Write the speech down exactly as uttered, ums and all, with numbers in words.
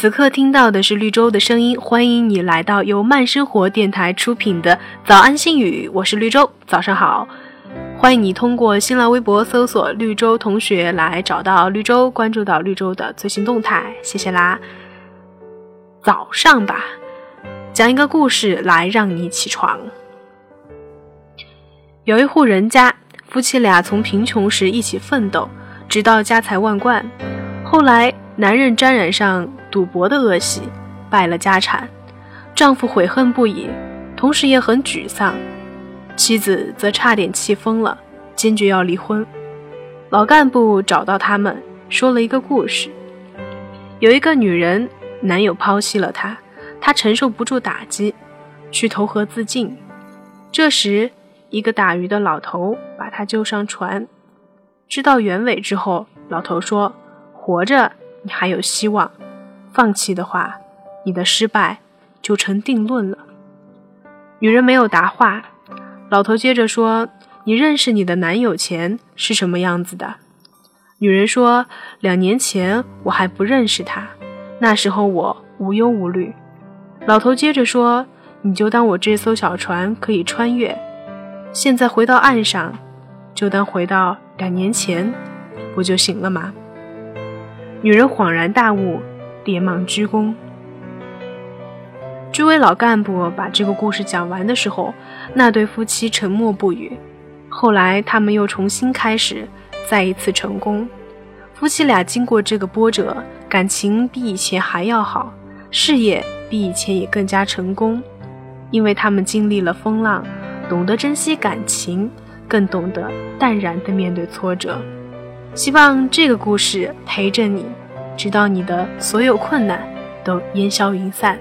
此刻听到的是绿洲的声音，欢迎你来到由慢生活电台出品的早安心语，我是绿洲，早上好。欢迎你通过新浪微博搜索绿洲同学来找到绿洲，关注到绿洲的最新动态，谢谢啦。早上吧，讲一个故事来让你起床。有一户人家，夫妻俩从贫穷时一起奋斗，直到家财万贯，后来男人沾染上赌博的恶习，败了家产，丈夫悔恨不已，同时也很沮丧，妻子则差点气疯了，坚决要离婚。老干部找到他们，说了一个故事。有一个女人，男友抛弃了她，她承受不住打击，去投河自尽。这时一个打鱼的老头把她救上船，知道原委之后，老头说，活着你还有希望，放弃的话，你的失败就成定论了。女人没有答话，老头接着说，你认识你的男友前是什么样子的？女人说，两年前我还不认识他，那时候我无忧无虑。老头接着说，你就当我这艘小船可以穿越，现在回到岸上，就当回到两年前，不就行了吗？女人恍然大悟，连忙鞠躬。诸位老干部把这个故事讲完的时候，那对夫妻沉默不语。后来他们又重新开始，再一次成功。夫妻俩经过这个波折，感情比以前还要好，事业比以前也更加成功。因为他们经历了风浪，懂得珍惜感情，更懂得淡然地面对挫折。希望这个故事陪着你，直到你的所有困难都烟消云散。